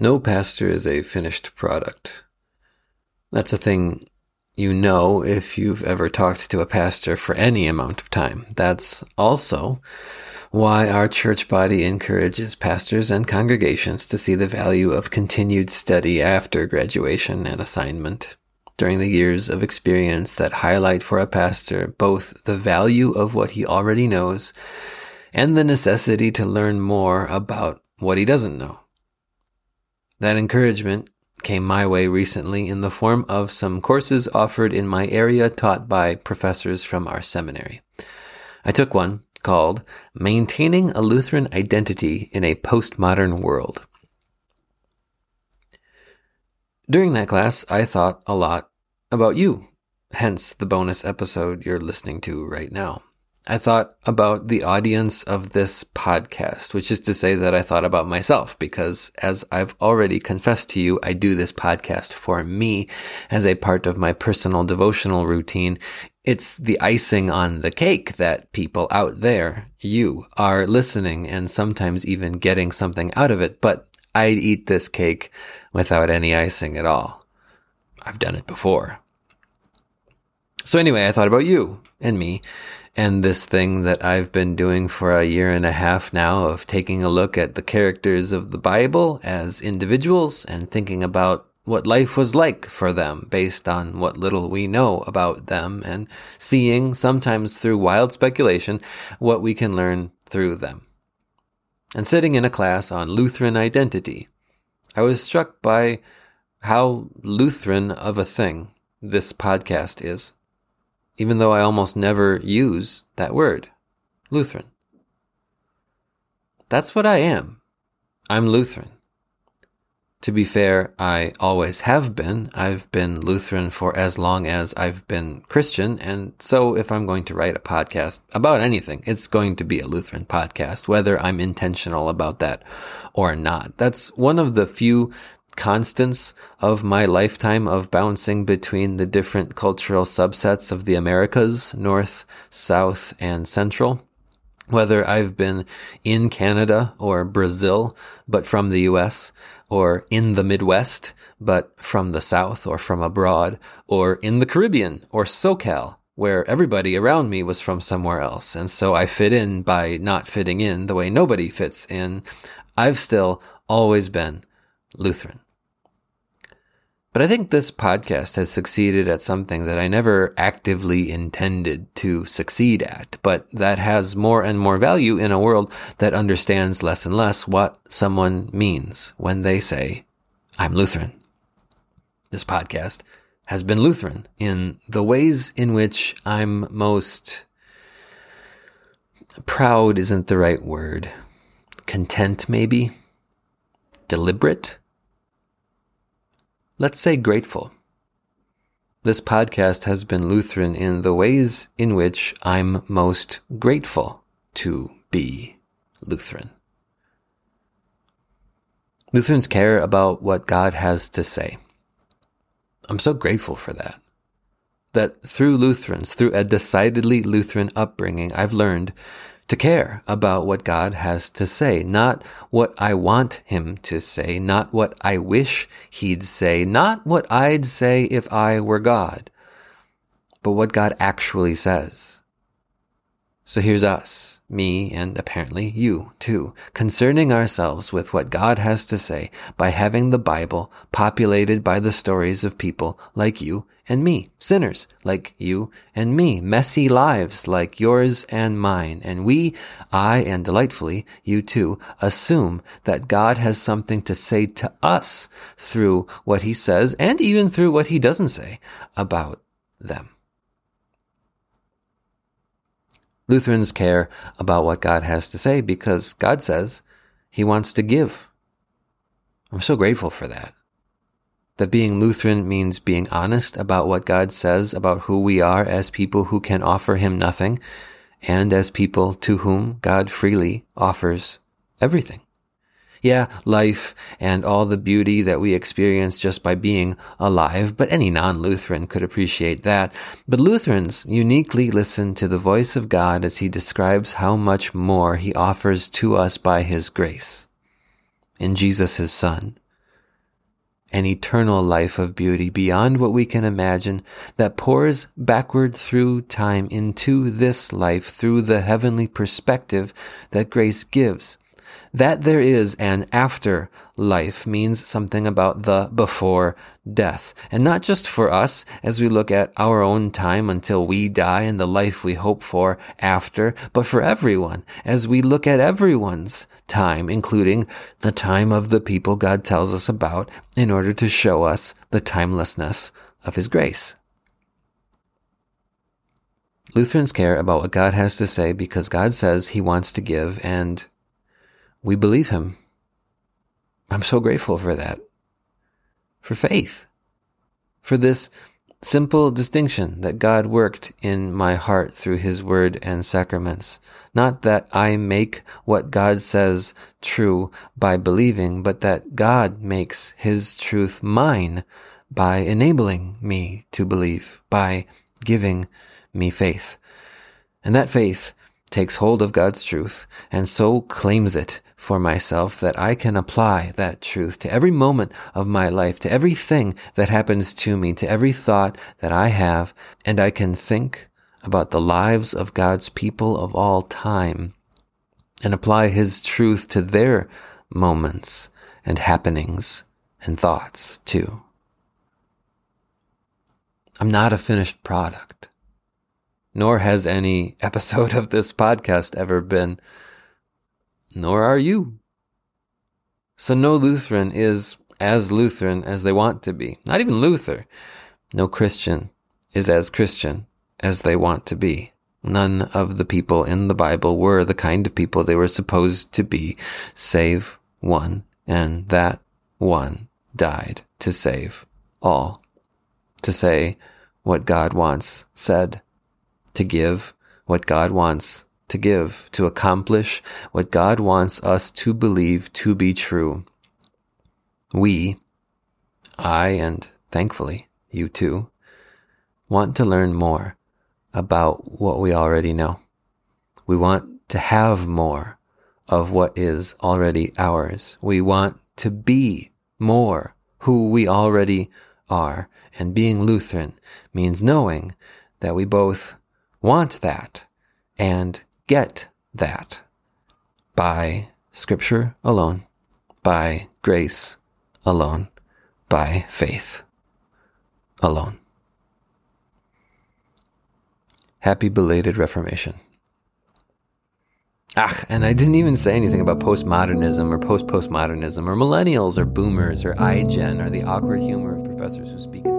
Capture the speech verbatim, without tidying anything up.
No pastor is a finished product. That's a thing you know if you've ever talked to a pastor for any amount of time. That's also why our church body encourages pastors and congregations to see the value of continued study after graduation and assignment, during the years of experience that highlight for a pastor both the value of what he already knows and the necessity to learn more about what he doesn't know. That encouragement came my way recently in the form of some courses offered in my area taught by professors from our seminary. I took one called Maintaining a Lutheran Identity in a Postmodern World. During that class, I thought a lot about you, hence the bonus episode you're listening to right now. I thought about the audience of this podcast, which is to say that I thought about myself, because as I've already confessed to you, I do this podcast for me as a part of my personal devotional routine. It's the icing on the cake that people out there, you, are listening and sometimes even getting something out of it, but I'd eat this cake without any icing at all. I've done it before. So anyway, I thought about you and me and this thing that I've been doing for a year and a half now of taking a look at the characters of the Bible as individuals and thinking about what life was like for them based on what little we know about them and seeing, sometimes through wild speculation, what we can learn through them. And sitting in a class on Lutheran identity, I was struck by how Lutheran of a thing this podcast is, even though I almost never use that word, Lutheran. That's what I am. I'm Lutheran. To be fair, I always have been. I've been Lutheran for as long as I've been Christian, and so if I'm going to write a podcast about anything, it's going to be a Lutheran podcast, whether I'm intentional about that or not. That's one of the few constants of my lifetime of bouncing between the different cultural subsets of the Americas, North, South, and Central. Whether I've been in Canada or Brazil, but from the U S, or in the Midwest, but from the South or from abroad, or in the Caribbean or SoCal, where everybody around me was from somewhere else. And so I fit in by not fitting in the way nobody fits in. I've still always been Lutheran. But I think this podcast has succeeded at something that I never actively intended to succeed at, but that has more and more value in a world that understands less and less what someone means when they say, I'm Lutheran. This podcast has been Lutheran in the ways in which I'm most proud isn't the right word. Content, maybe? Deliberate? Let's say grateful. This podcast has been Lutheran in the ways in which I'm most grateful to be Lutheran. Lutherans care about what God has to say. I'm so grateful for that. That through Lutherans, through a decidedly Lutheran upbringing, I've learned to care about what God has to say, not what I want him to say, not what I wish he'd say, not what I'd say if I were God, but what God actually says. So here's us, me, and apparently you too, concerning ourselves with what God has to say by having the Bible populated by the stories of people like you and me, sinners like you and me, messy lives like yours and mine. And we, I, and delightfully, you too, assume that God has something to say to us through what he says and even through what he doesn't say about them. Lutherans care about what God has to say because God says he wants to give. I'm so grateful for that. That being Lutheran means being honest about what God says about who we are as people who can offer him nothing and as people to whom God freely offers everything. Yeah, life and all the beauty that we experience just by being alive, but any non-Lutheran could appreciate that. But Lutherans uniquely listen to the voice of God as he describes how much more he offers to us by his grace. In Jesus, his Son, an eternal life of beauty beyond what we can imagine that pours backward through time into this life through the heavenly perspective that grace gives. That there is an after life means something about the before death. And not just for us as we look at our own time until we die and the life we hope for after, but for everyone as we look at everyone's time, including the time of the people God tells us about in order to show us the timelessness of His grace. Lutherans care about what God has to say because God says He wants to give, and we believe Him. I'm so grateful for that, for faith, for this simple distinction that God worked in my heart through His word and sacraments. Not that I make what God says true by believing, but that God makes His truth mine by enabling me to believe, by giving me faith. And that faith takes hold of God's truth and so claims it for myself that I can apply that truth to every moment of my life, to everything that happens to me, to every thought that I have, and I can think about the lives of God's people of all time and apply His truth to their moments and happenings and thoughts too. I'm not a finished product. Nor has any episode of this podcast ever been, nor are you. So no Lutheran is as Lutheran as they want to be. Not even Luther. No Christian is as Christian as they want to be. None of the people in the Bible were the kind of people they were supposed to be, save one, and that one died to save all, to say what God wants said, to give what God wants to give, to accomplish what God wants us to believe to be true. We, I, and thankfully you too, want to learn more about what we already know. We want to have more of what is already ours. We want to be more who we already are. And being Lutheran means knowing that we both want that and get that by Scripture alone, by grace alone, by faith alone. Happy belated Reformation. Ach, and I didn't even say anything about postmodernism or post-postmodernism or millennials or boomers or iGen or the awkward humor of professors who speak in